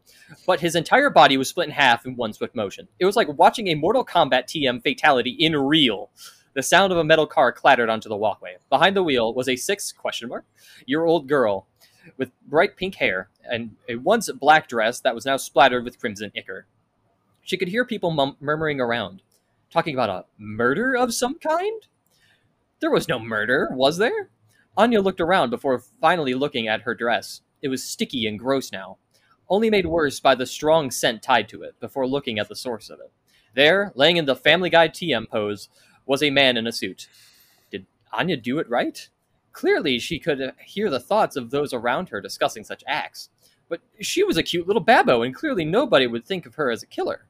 but his entire body was split in half in one swift motion. It was like watching a Mortal Kombat T M fatality in real. The sound of a metal car clattered onto the walkway. Behind the wheel was a six, question mark, year-old girl with bright pink hair and a once black dress that was now splattered with crimson ichor. She could hear people mum murmuring around, talking about a murder of some kind? There was no murder, was there? Anya looked around before finally looking at her dress. It was sticky and gross now, only made worse by the strong scent tied to it, before looking at the source of it. There, laying in the Family Guy T M pose, was a man in a suit. Did Anya do it right? Clearly, she could hear the thoughts of those around her discussing such acts. But she was a cute little babbo, and clearly nobody would think of her as a killer.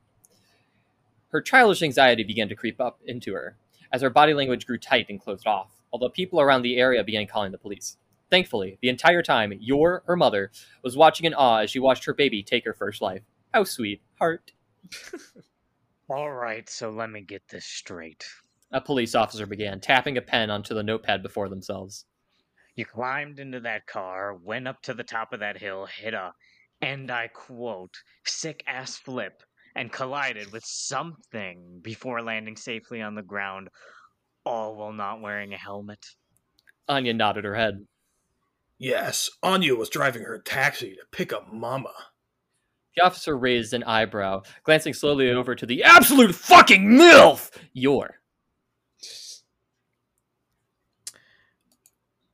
Her childish anxiety began to creep up into her, as her body language grew tight and closed off, although people around the area began calling the police. Thankfully, the entire time, Yor, her mother, was watching in awe as she watched her baby take her first life. How sweet, heart. All right, so let me get this straight. A police officer began, tapping a pen onto the notepad before themselves. You climbed into that car, went up to the top of that hill, hit a, and I quote, sick-ass flip, and collided with something before landing safely on the ground, all while not wearing a helmet. Anya nodded her head. Yes, Anya was driving her taxi to pick up Mama. The officer raised an eyebrow, glancing slowly over to the absolute fucking MILF! Your.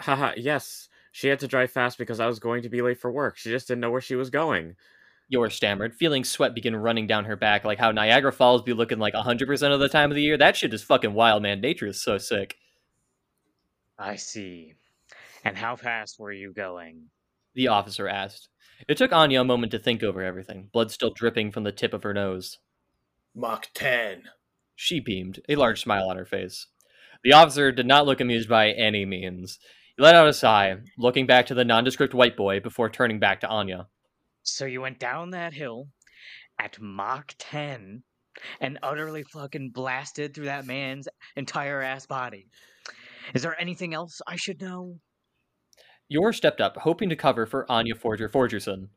Haha, yes. She had to drive fast because I was going to be late for work. She just didn't know where she was going. Yor stammered, feeling sweat begin running down her back, like how Niagara Falls be looking like one hundred percent of the time of the year. That shit is fucking wild, man. Nature is so sick. I see. And how fast were you going? The officer asked. It took Anya a moment to think over everything, blood still dripping from the tip of her nose. Mach ten. She beamed, a large smile on her face. The officer did not look amused by any means. He let out a sigh, looking back to the nondescript white boy before turning back to Anya. So you went down that hill at Mach ten and utterly fucking blasted through that man's entire ass body. Is there anything else I should know? Yor stepped up, hoping to cover for Anya Forger Forgerson.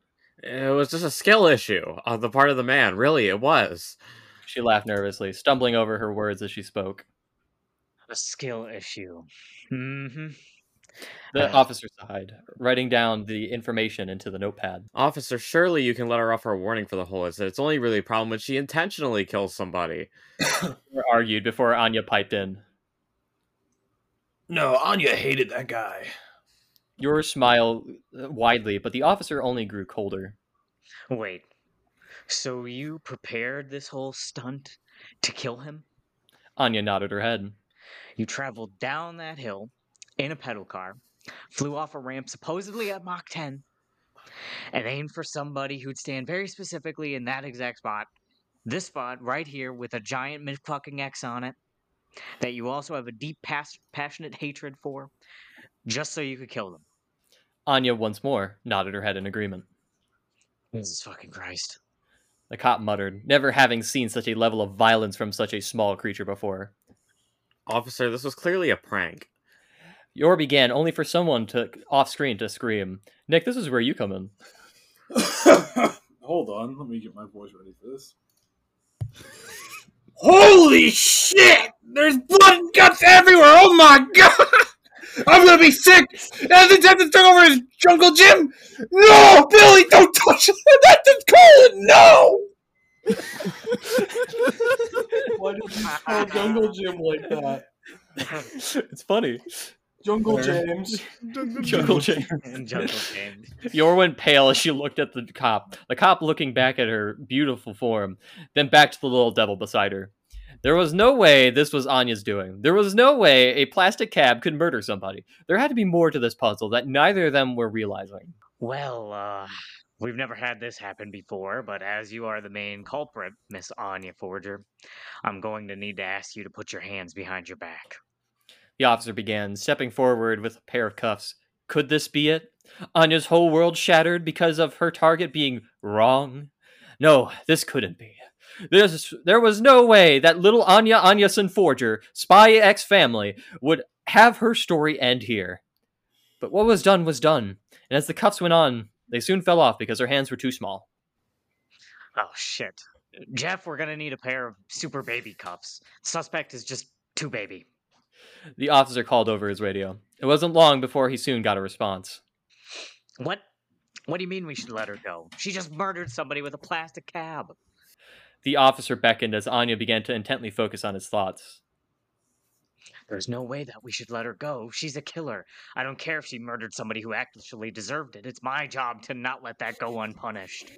It was just a skill issue on the part of the man. Really, it was. She laughed nervously, stumbling over her words as she spoke. A skill issue. Mm-hmm. The uh, officer sighed, writing down the information into the notepad. Officer, surely you can let her off her warning for the whole incident. It's only really a problem when she intentionally kills somebody. Argued before Anya piped in. No, Anya hated that guy. Your smile widely, but the officer only grew colder. Wait, so you prepared this whole stunt to kill him? Anya nodded her head. You traveled down that hill in a pedal car, flew off a ramp supposedly at Mach ten, and aimed for somebody who'd stand very specifically in that exact spot, this spot right here with a giant mid-fucking X on it, that you also have a deep, pass passionate hatred for, just so you could kill them. Anya once more nodded her head in agreement. Jesus fucking Christ. The cop muttered, never having seen such a level of violence from such a small creature before. Officer, this was clearly a prank. Yor began, only for someone to off-screen to scream. Nick, this is where you come in. Hold on, let me get my voice ready for this. Holy shit! There's blood and guts everywhere! Oh my god! I'm gonna be sick! Now the detective took over his jungle gym! No! Billy, don't touch him! That's his colon! No! Why did you call Jungle Jim like that? It's funny. Jungle James. Jungle James. Jungle James. Yor went pale as she looked at the cop. The cop looking back at her beautiful form, then back to the little devil beside her. There was no way this was Anya's doing. There was no way a plastic cab could murder somebody. There had to be more to this puzzle that neither of them were realizing. Well, uh... we've never had this happen before, but as you are the main culprit, Miss Anya Forger, I'm going to need to ask you to put your hands behind your back. The officer began, stepping forward with a pair of cuffs. Could this be it? Anya's whole world shattered because of her target being wrong? No, this couldn't be. This, there was no way that little Anya Anyason Forger, Spy X Family, would have her story end here. But what was done was done, and as the cuffs went on, they soon fell off because her hands were too small. Oh, shit. Jeff, we're going to need a pair of super baby cuffs. Suspect is just too baby. The officer called over his radio. It wasn't long before he soon got a response. What? What do you mean we should let her go? She just murdered somebody with a plastic cab. The officer beckoned as Anya began to intently focus on his thoughts. There's no way that we should let her go. She's a killer. I don't care if she murdered somebody who actually deserved it. It's my job to not let that go unpunished.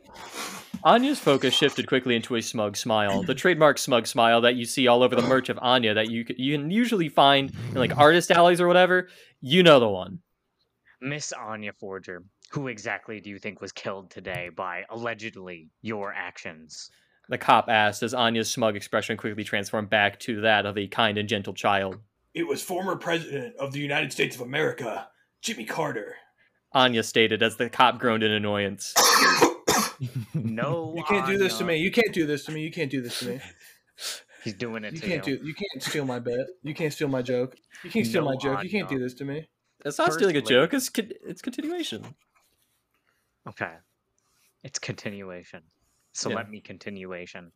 Anya's focus shifted quickly into a smug smile. The trademark smug smile that you see all over the merch of Anya that you, you can usually find in like artist alleys or whatever. You know the one. Miss Anya Forger, who exactly do you think was killed today by, allegedly, your actions? The cop asked as Anya's smug expression quickly transformed back to that of a kind and gentle child. It was former President of the United States of America, Jimmy Carter, Anya stated as the cop groaned in annoyance. No, you can't Anya. do this to me. You can't do this to me. You can't do this to me. He's doing it you to can't you. Do, you can't steal my bet. You can't steal my joke. You can't steal no, my joke. Anya. You can't do this to me. It's not Personally. stealing a joke. It's, con it's continuation. Okay. It's continuation. So yeah. let me continuation.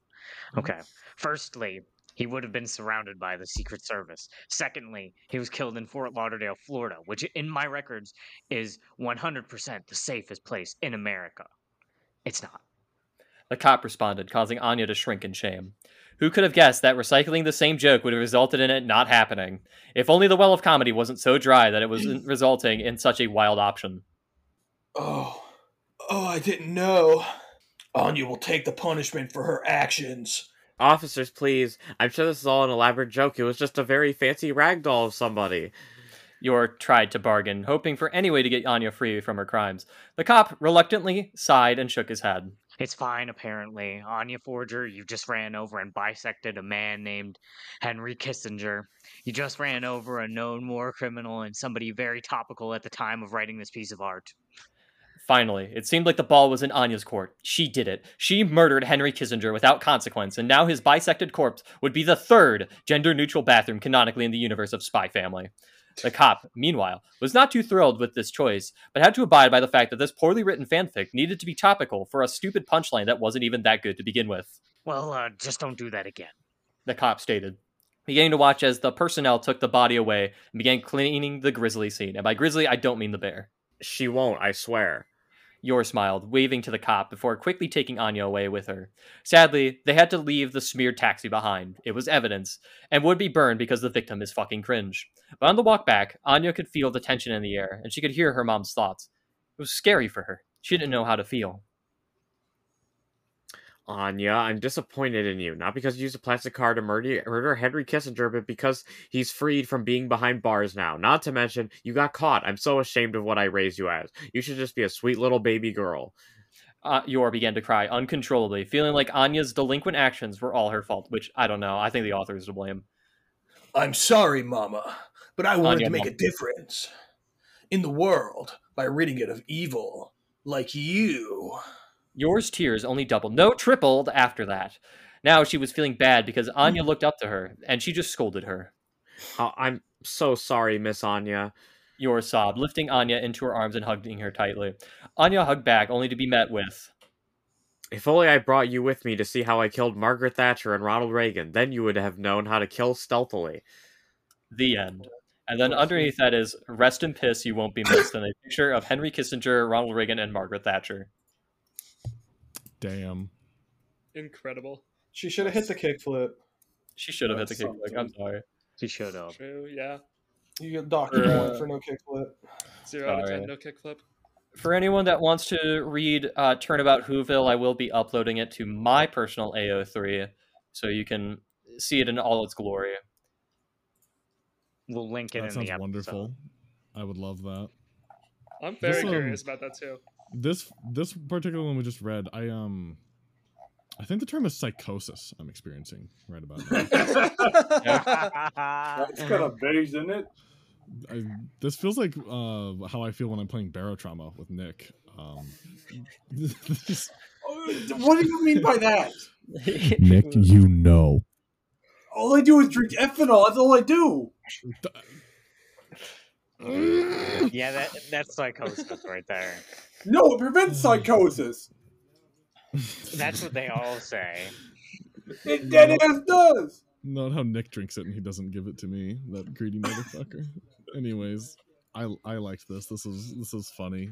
Okay. Firstly, he would have been surrounded by the Secret Service. Secondly, he was killed in Fort Lauderdale, Florida, which in my records is one hundred percent the safest place in America. It's not. The cop responded, causing Anya to shrink in shame. Who could have guessed that recycling the same joke would have resulted in it not happening? If only the well of comedy wasn't so dry that it was resulting in such a wild option. Oh. Oh, I didn't know. Anya will take the punishment for her actions. Officers, please. I'm sure this is all an elaborate joke. It was just a very fancy ragdoll of somebody. Yor tried to bargain, hoping for any way to get Anya free from her crimes. The cop reluctantly sighed and shook his head. It's fine, apparently. Anya Forger, you just ran over and bisected a man named Henry Kissinger. You just ran over a known war criminal and somebody very topical at the time of writing this piece of art. Finally, it seemed like the ball was in Anya's court. She did it. She murdered Henry Kissinger without consequence, and now his bisected corpse would be the third gender-neutral bathroom canonically in the universe of Spy Family. The cop, meanwhile, was not too thrilled with this choice, but had to abide by the fact that this poorly written fanfic needed to be topical for a stupid punchline that wasn't even that good to begin with. Well, uh, just don't do that again, the cop stated. Beginning to watch as the personnel took the body away and began cleaning the grizzly scene. And by grizzly, I don't mean the bear. She won't, I swear. Yor smiled, waving to the cop before quickly taking Anya away with her. Sadly, they had to leave the smeared taxi behind. It was evidence, and would be burned because the victim is fucking cringe. But on the walk back, Anya could feel the tension in the air, and she could hear her mom's thoughts. It was scary for her. She didn't know how to feel. Anya, I'm disappointed in you. Not because you used a plastic car to murder, murder Henry Kissinger, but because he's freed from being behind bars now. Not to mention, you got caught. I'm so ashamed of what I raised you as. You should just be a sweet little baby girl. Uh, Yor began to cry uncontrollably, feeling like Anya's delinquent actions were all her fault, which, I don't know, I think the author is to blame. I'm sorry, Mama, but I wanted Anya, to make Mama. a difference in the world by ridding it of evil like you. Yours tears only doubled, no, tripled after that. Now she was feeling bad because Anya looked up to her, and she just scolded her. Uh, I'm so sorry, Miss Anya. Yor sobbed, lifting Anya into her arms and hugging her tightly. Anya hugged back, only to be met with... If only I brought you with me to see how I killed Margaret Thatcher and Ronald Reagan, then you would have known how to kill stealthily. The end. And then underneath that is, rest in piss, you won't be missed, and a picture of Henry Kissinger, Ronald Reagan, and Margaret Thatcher. Damn. Incredible. She should have hit the kickflip. She should have hit the kickflip. I'm sorry. She should have. True, yeah. You get docked for, uh, for no kickflip. Zero out of ten, no kickflip. For anyone that wants to read uh, Turnabout Whoville, I will be uploading it to my personal A O three, so you can see it in all its glory. We'll link it that in the episode. Sounds wonderful. I would love that. I'm very this, um, curious about that, too. This this particular one we just read, I um, I think the term is psychosis. I'm experiencing right about now. That's kind of beige, isn't it? I, this feels like uh, how I feel when I'm playing Barotrauma with Nick. Um, this... What do you mean by that? Nick, you know. All I do is drink ethanol. That's all I do. Yeah, that that's psychosis right there. No, it prevents psychosis. That's what they all say. It dead not, ass does. Not how Nick drinks it, and he doesn't give it to me. That greedy motherfucker. Anyways, I I liked this. This is this is funny.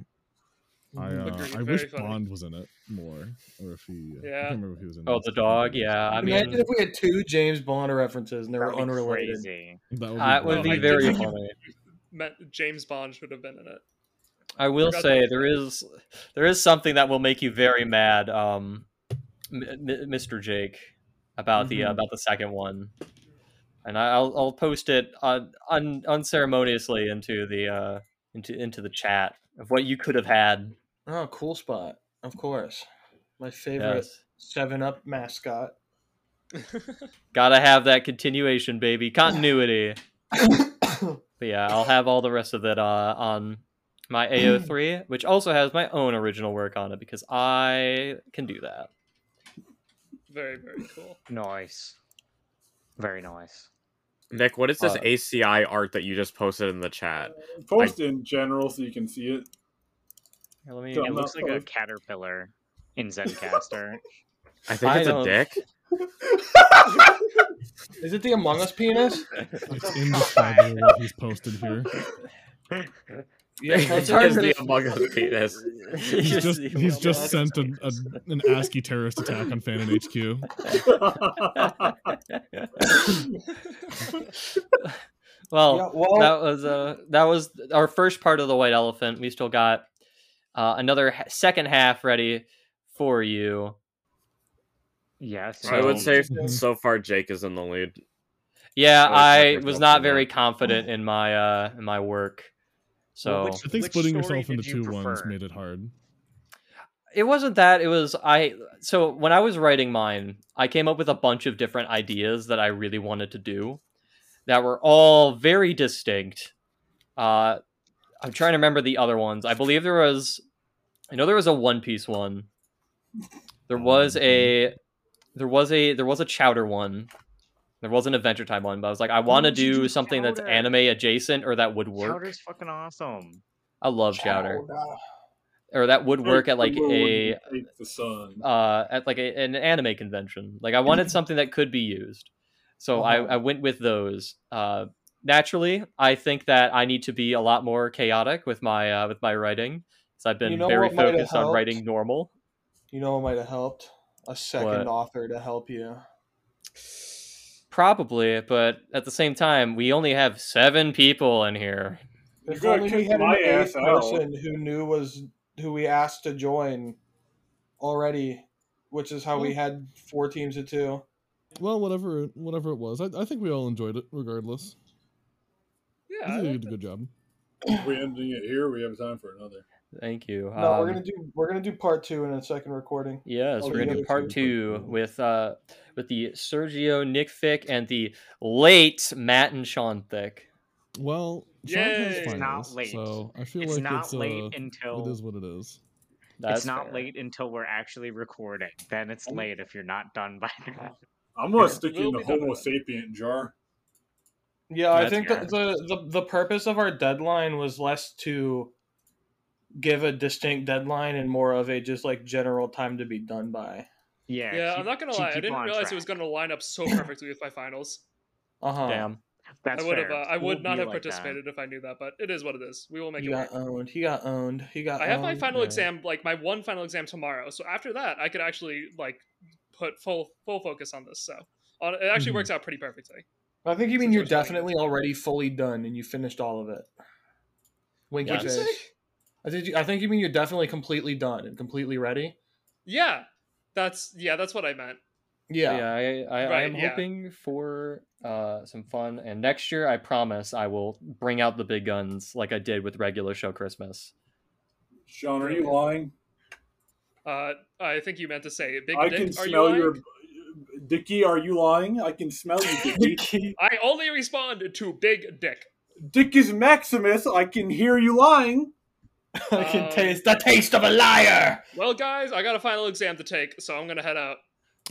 I, uh, I wish funny. Bond was in it more, or if he, yeah. I can't remember if he was in. Oh, the dog, movie. yeah. I mean, imagine if we had two James Bond references and they were unrelated. Crazy. That would be, uh, would be very funny. James Bond should have been in it. I will I say there is there is something that will make you very mad, um, Mister Jake, about mm-hmm. the uh, about the second one, and I'll I'll post it un, un, unceremoniously into the uh, into into the chat of what you could have had. Oh, cool spot, of course, my favorite yes. Seven Up mascot. Gotta have that continuation, baby, continuity. But yeah, I'll have all the rest of it uh, on my A O three, which also has my own original work on it, because I can do that. Very, very cool. Nice. Very nice. Nick, what is this uh, A C I art that you just posted in the chat? Uh, post I... in general so you can see it. Here, let me... It looks post. like a caterpillar in Zencaster. I think I it's don't... a dick. Is it the Among Us penis? It's in the cyber that he's posted here. Yeah, it's hard to be among us. Penis. He's just, he's just sent a, a, an ASCII terrorist attack on Fanon H Q. well, yeah, well, that was uh, that was our first part of the White Elephant. We still got uh, another ha second half ready for you. Yes, yeah, so, I would say mm-hmm. so far Jake is in the lead. Yeah, so I was not very confident in my uh, in my work. So which, I think splitting yourself into two prefer? ones made it hard. It wasn't that. It was I. So when I was writing mine, I came up with a bunch of different ideas that I really wanted to do that were all very distinct. Uh, I'm trying to remember the other ones. I believe there was, I know there was a One Piece one. There was a, there was a, there was a Chowder one. There was an Adventure Time one, but I was like, I want to do something Chowder. that's anime adjacent or that would work. Chowder's fucking awesome. I love Chowder. Chowder. Or that would work at like a uh, at like a, an anime convention. Like I wanted something that could be used. So oh. I, I went with those. Uh, naturally, I think that I need to be a lot more chaotic with my uh, with my writing. So I've been you know very focused on writing normal. You know what might have helped? A second what? author to help you. Probably, but at the same time, we only have seven people in here. If only we had an eighth person who knew was who we asked to join already, which is how we had four teams of two. Well, whatever, whatever it was, I, I think we all enjoyed it regardless. Yeah, I think you did a good job. If we're ending it here. We have time for another. Thank you. No, um, we're gonna do we're gonna do part two in a second recording. Yes, oh, we're gonna do part two, two with uh with the Sergio Nick Thick and the late Matt and Sean Thick. Well, Sean it's not late. So I feel it's like not it's not late uh, until it is what it is. That's it's not fair. late until we're actually recording. Then it's I'm, late if you're not done by now. I'm gonna stick you in the Homo sapien jar. Yeah, That's I think that the, the the purpose of our deadline was less to give a distinct deadline and more of a just like general time to be done by. Yeah. Yeah, keep, I'm not gonna lie, I didn't realize track. it was gonna line up so perfectly with my finals. Uh huh. Damn. That's I would fair. have. Uh, I would we'll not have like participated that. if I knew that, but it is what it is. We will make he it. He got work. owned. He got owned. He got. I have owned, my final man. exam, like my one final exam tomorrow. So after that, I could actually like put full full focus on this. So on, it actually mm-hmm. works out pretty perfectly. Well, I think you mean Since you're definitely funny. already fully done and you finished all of it. Winky yeah. fish. I think you, I think you mean you're definitely completely done and completely ready. Yeah, that's yeah, that's what I meant. Yeah, yeah. I, I, right, I am yeah. hoping for uh, some fun, and next year I promise I will bring out the big guns like I did with regular show Christmas. Sean, are you lying? Uh, I think you meant to say big. I Dick, can are smell you your Dickie. Are you lying? I can smell you, Dickie. I only responded to Big Dick. Dick is Maximus. I can hear you lying. I can um, taste the taste of a liar. Well, guys, I got a final exam to take, so I'm gonna head out.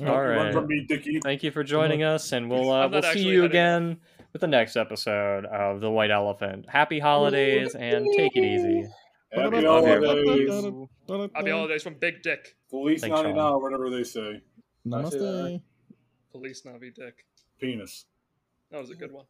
All, All right. From me, Dickie. Thank you for joining us, and we'll uh, we'll see you again it. with the next episode of The White Elephant. Happy holidays and take it easy. Happy holidays. Happy holidays from Big Dick. Police Navi now, whatever they say. Namaste. Police Navi Dick. Penis. That was a good one.